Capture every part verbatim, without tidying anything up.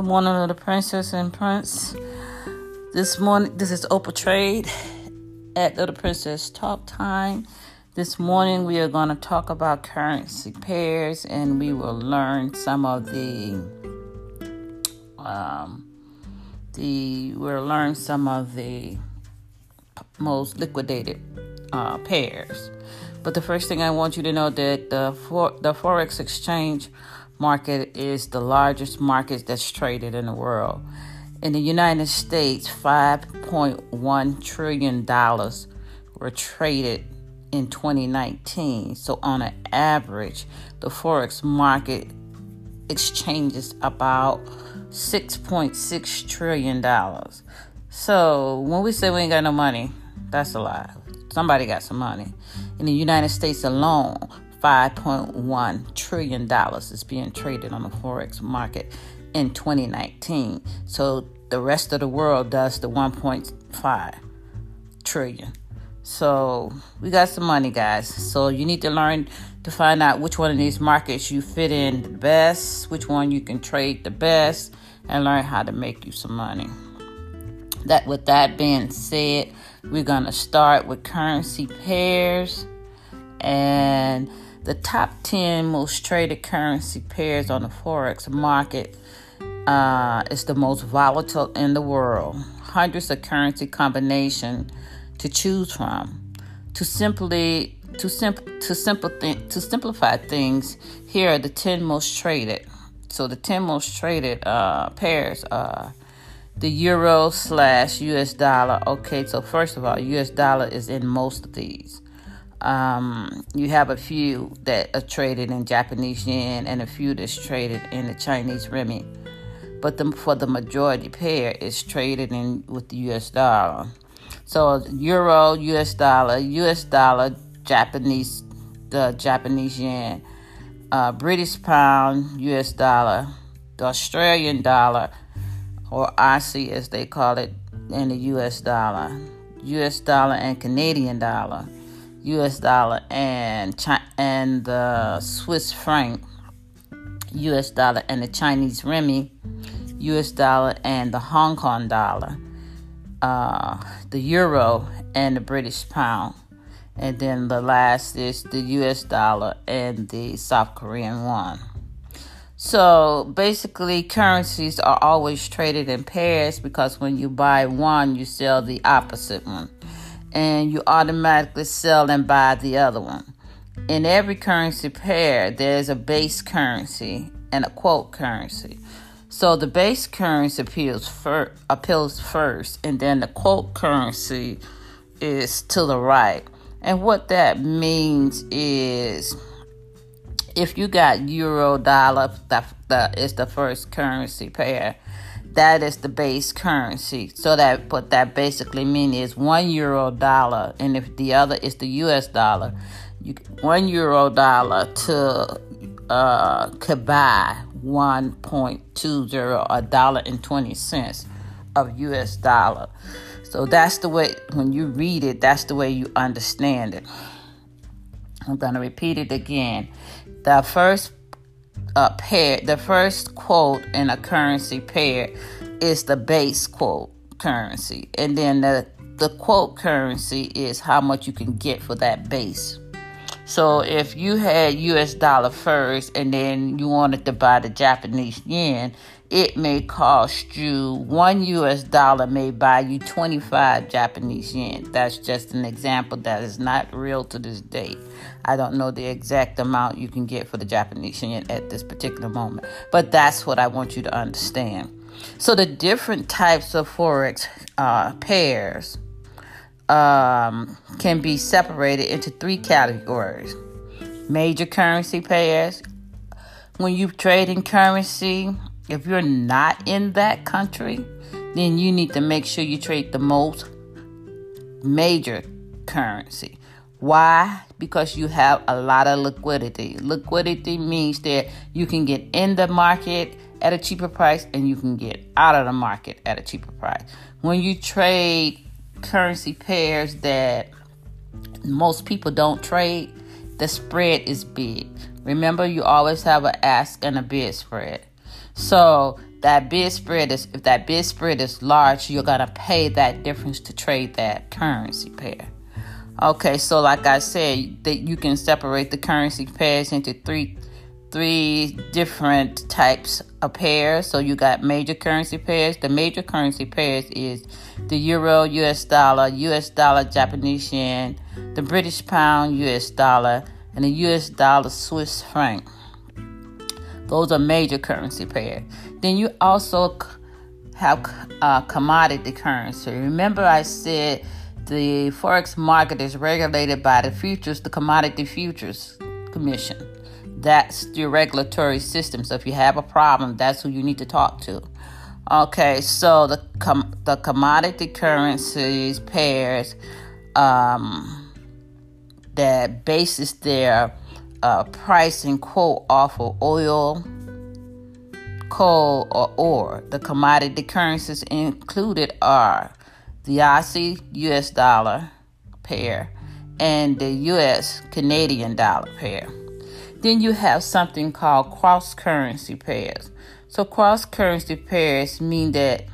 Good morning, little princess and prince. This morning, this is Opal Trade at Little Princess Talk Time. This morning, we are going to talk about currency pairs, and we will learn some of the um the we'll learn some of the most liquidated uh, pairs. But the first thing I want you to know that the for, the forex exchange market is the largest market that's traded in the world. In the United States, five point one trillion dollars were traded in twenty nineteen. So on an average, the forex market exchanges about six point six trillion dollars. So when we say we ain't got no money, that's a lie. Somebody got some money. In the United States alone, five point one trillion dollars is being traded on the forex market in twenty nineteen. So the rest of the world does the one point five trillion. So we got some money, guys. So you need to learn to find out which one of these markets you fit in the best, which one you can trade the best, and learn how to make you some money. That, with that being said, we're going to start with currency pairs. And the top ten most traded currency pairs on the forex market uh, is the most volatile in the world. Hundreds of currency combinations to choose from. To simply to simp- to simple th- to simplify things, here are the ten most traded. So the ten most traded uh, pairs are the euro slash U S dollar. Okay, so first of all, U S dollar is in most of these. Um, you have a few that are traded in Japanese yen and a few that's traded in the Chinese renminbi. But the, for the majority pair, it's traded in with the U S dollar. So euro, U S dollar, U S dollar, Japanese, the Japanese yen, uh, British pound, U S dollar, the Australian dollar, or Aussie as they call it, and the U S dollar, U S dollar and Canadian dollar. U S dollar and Chi- and the Swiss franc, U S dollar and the Chinese renminbi, U S dollar and the Hong Kong dollar, uh, the euro and the British pound, and then the last is the U S dollar and the South Korean won. So basically, currencies are always traded in pairs because when you buy one, you sell the opposite one, and you automatically sell and buy the other one. In every currency pair, there's a base currency and a quote currency. So the base currency appeals, fir- appeals first, and then the quote currency is to the right. And what that means is if you got euro dollar, that, that is the first currency pair. That is the base currency. So that what that basically means is one euro dollar, and if the other is the U S dollar, you, one euro dollar to uh, could buy one point two zero a dollar and twenty cents of U S dollar. So that's the way when you read it, that's the way you understand it. I'm gonna repeat it again. The first. A pair, the first quote in a currency pair is the base quote currency, and then the, the quote currency is how much you can get for that base. So if you had U S dollar first and then you wanted to buy the Japanese yen, it may cost you one U S dollar may buy you twenty-five Japanese yen. That's just an example that is not real to this day. I don't know the exact amount you can get for the Japanese yen at this particular moment, but that's what I want you to understand. So the different types of forex uh, pairs Um, can be separated into three categories. Major currency pairs. When you trade in currency, if you're not in that country, then you need to make sure you trade the most major currency. Why? Because you have a lot of liquidity. Liquidity means that you can get in the market at a cheaper price and you can get out of the market at a cheaper price. When you trade currency pairs that most people don't trade, the spread is big. Remember, you always have an ask and a bid spread. So That bid spread is, if that bid spread is large, you're going to pay that difference to trade that currency pair. Okay, so like I said, that you can separate the currency pairs into three three different types of pairs. So you got major currency pairs. The major currency pairs is the euro, U S dollar, U S dollar, Japanese yen, the British pound, U S dollar, and the U S dollar, Swiss franc. Those are major currency pairs. Then you also have uh, commodity currency. Remember I said the forex market is regulated by the futures, the Commodity Futures Commission. That's your regulatory system. So if you have a problem, that's who you need to talk to. Okay, so the com- the commodity currencies pairs um, that bases their uh, price and quote off of oil, coal, or ore. The commodity currencies included are the Aussie U S dollar pair and the U S Canadian dollar pair. Then you have something called cross-currency pairs. So cross-currency pairs mean that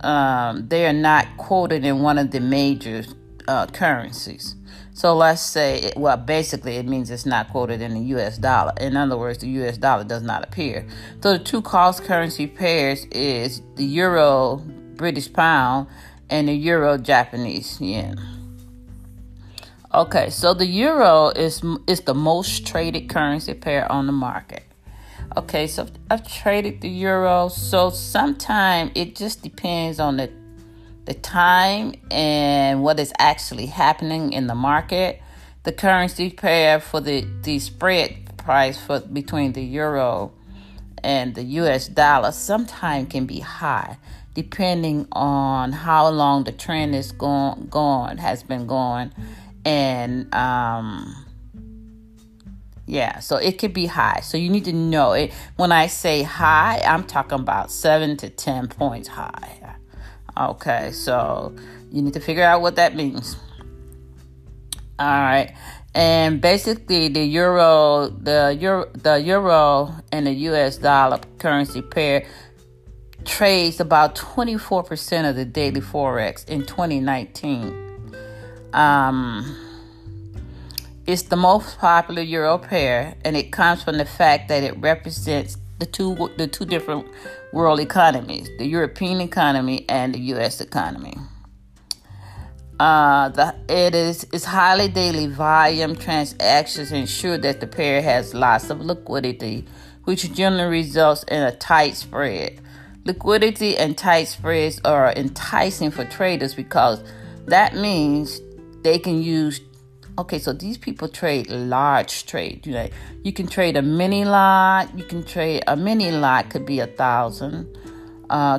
um, they are not quoted in one of the major uh, currencies. So let's say, well, basically it means it's not quoted in the U S dollar. In other words, the U S dollar does not appear. So the two cross-currency pairs is the euro, British pound, and the euro, Japanese yen. Okay, so the euro is is the most traded currency pair on the market. Okay, so I've traded the euro. So sometimes it just depends on the the time and what is actually happening in the market. The currency pair for the, the spread price for between the euro and the U S dollar sometimes can be high, depending on how long the trend is going, going has been going. And, um, yeah, so it could be high. So you need to know it. When I say high, I'm talking about seven to ten points high. Okay, so you need to figure out what that means. All right. And basically the euro, the euro, the euro and the U S dollar currency pair trades about twenty-four percent of the daily forex in twenty nineteen. Um, it's the most popular euro pair, and it comes from the fact that it represents the two the two different world economies, the European economy and the U S economy. Uh, the it is its highly daily volume transactions ensure that the pair has lots of liquidity, which generally results in a tight spread. Liquidity and tight spreads are enticing for traders because that means they can use, okay, so these people trade large trade. You know, you can trade a mini lot. You can trade, a mini lot could be a thousand. Uh,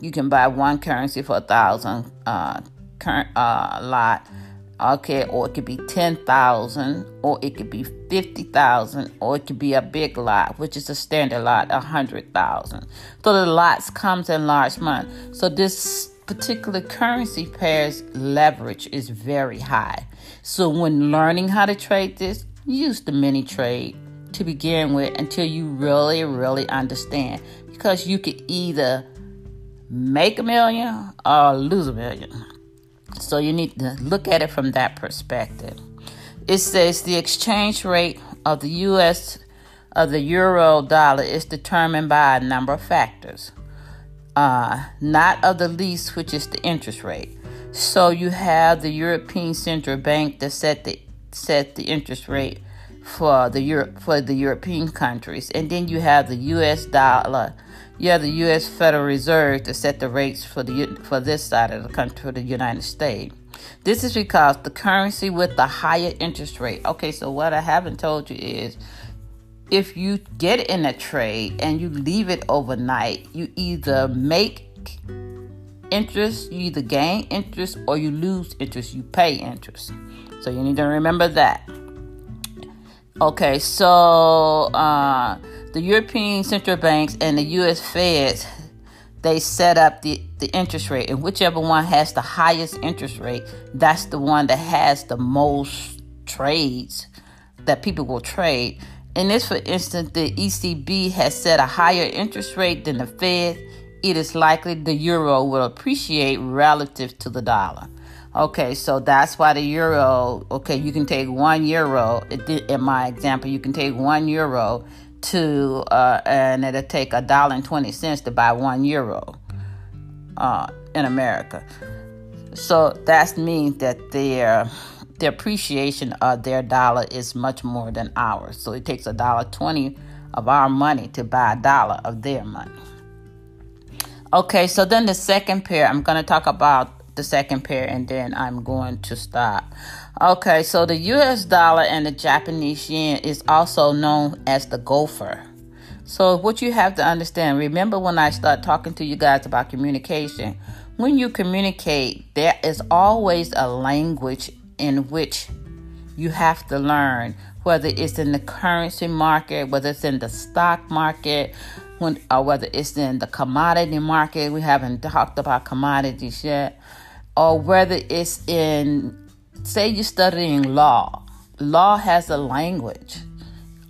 you can buy one currency for a thousand uh, current uh, lot. Okay, or it could be ten thousand, or it could be fifty thousand, or it could be a big lot, which is a standard lot, one hundred thousand. So the lots comes in large money. So this particular currency pair's leverage is very high. So when learning how to trade this, use the mini trade to begin with until you really, really understand, because you could either make a million or lose a million. So you need to look at it from that perspective. It says the exchange rate of the U S of the euro dollar is determined by a number of factors. Uh, not of the least, which is the interest rate. So you have the European Central Bank that set the set the interest rate for the Europe for the European countries, and then you have the U S dollar. You have the U S Federal Reserve to set the rates for the for this side of the country, for the United States. This is because the currency with the higher interest rate. Okay, so what I haven't told you is, if you get in a trade and you leave it overnight, you either make interest, you either gain interest, or you lose interest, you pay interest. So you need to remember that. Okay, so uh, the European Central Banks and the U S Feds, they set up the, the interest rate. And whichever one has the highest interest rate, that's the one that has the most trades that people will trade. In this, for instance, the E C B has set a higher interest rate than the Fed. It is likely the euro will appreciate relative to the dollar. Okay, so that's why the euro, okay, you can take one euro. In my example, you can take one euro to, uh, and it'll take a dollar and twenty cents to buy one euro uh, in America. So that means that their, their appreciation of their dollar is much more than ours. So it takes a dollar twenty of our money to buy a dollar of their money. Okay, so then the second pair, I'm going to talk about the second pair, and then I'm going to stop. Okay, so the U S dollar and the Japanese yen is also known as the gopher. So what you have to understand, remember when I start talking to you guys about communication, when you communicate, there is always a language in which you have to learn, whether it's in the currency market, whether it's in the stock market, when, or whether it's in the commodity market. We haven't talked about commodities yet. Or whether it's in, say you're studying law. Law has a language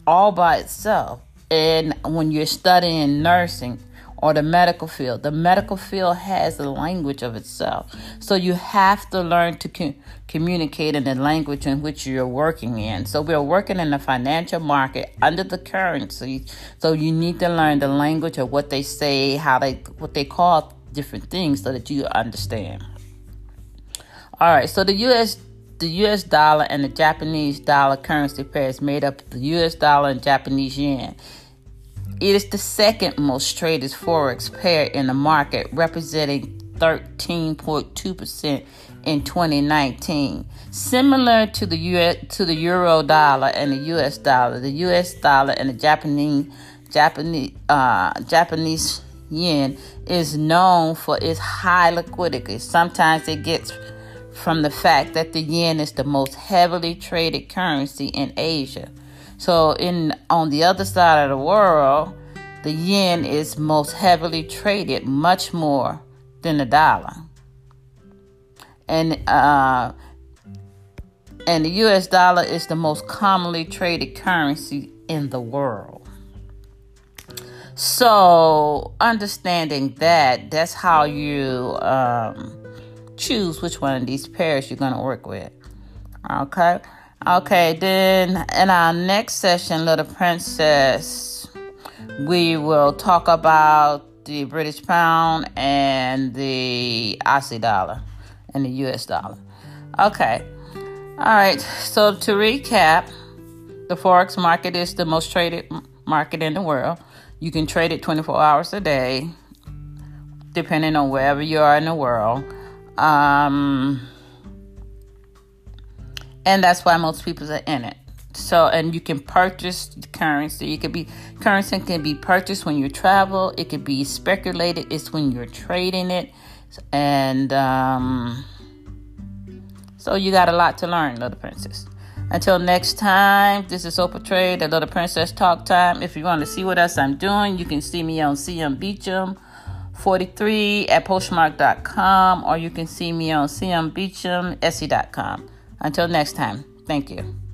all by itself. And when you're studying nursing or the medical field, the medical field has a language of itself. So you have to learn to com- communicate in the language in which you're working in. So we're working in the financial market under the currency. So you need to learn the language of what they say, how they, what they call different things so that you understand. All right, so the U S the U S dollar and the Japanese dollar currency pair is made up of the U S dollar and Japanese yen. It is the second most traded forex pair in the market, representing thirteen point two percent in twenty nineteen. Similar to the U S to the euro dollar and the U S dollar, the U S dollar and the Japanese Japanese uh, Japanese yen is known for its high liquidity. Sometimes it gets from the fact that the yen is the most heavily traded currency in Asia. So in on the other side of the world, the yen is most heavily traded, much more than the dollar. And uh, and the U S dollar is the most commonly traded currency in the world. So understanding that, that's how you um, choose which one of these pairs you're going to work with. Okay. Okay, then in our next session, Little Princess, we will talk about the British pound and the Aussie dollar and the U S dollar. Okay. All right. So to recap, the Forex market is the most traded market in the world. You can trade it twenty-four hours a day, depending on wherever you are in the world. Um... And that's why most people are in it. So, and you can purchase the currency. You could be currency can be purchased when you travel. It could be speculated. It's when you're trading it, and um, so you got a lot to learn, Little Princess. Until next time, this is Opal Trade, the Little Princess Talk Time. If you want to see what else I'm doing, you can see me on C M Beacham forty-three at Poshmark dot com, or you can see me on C M Beacham S E dot com. Until next time, thank you.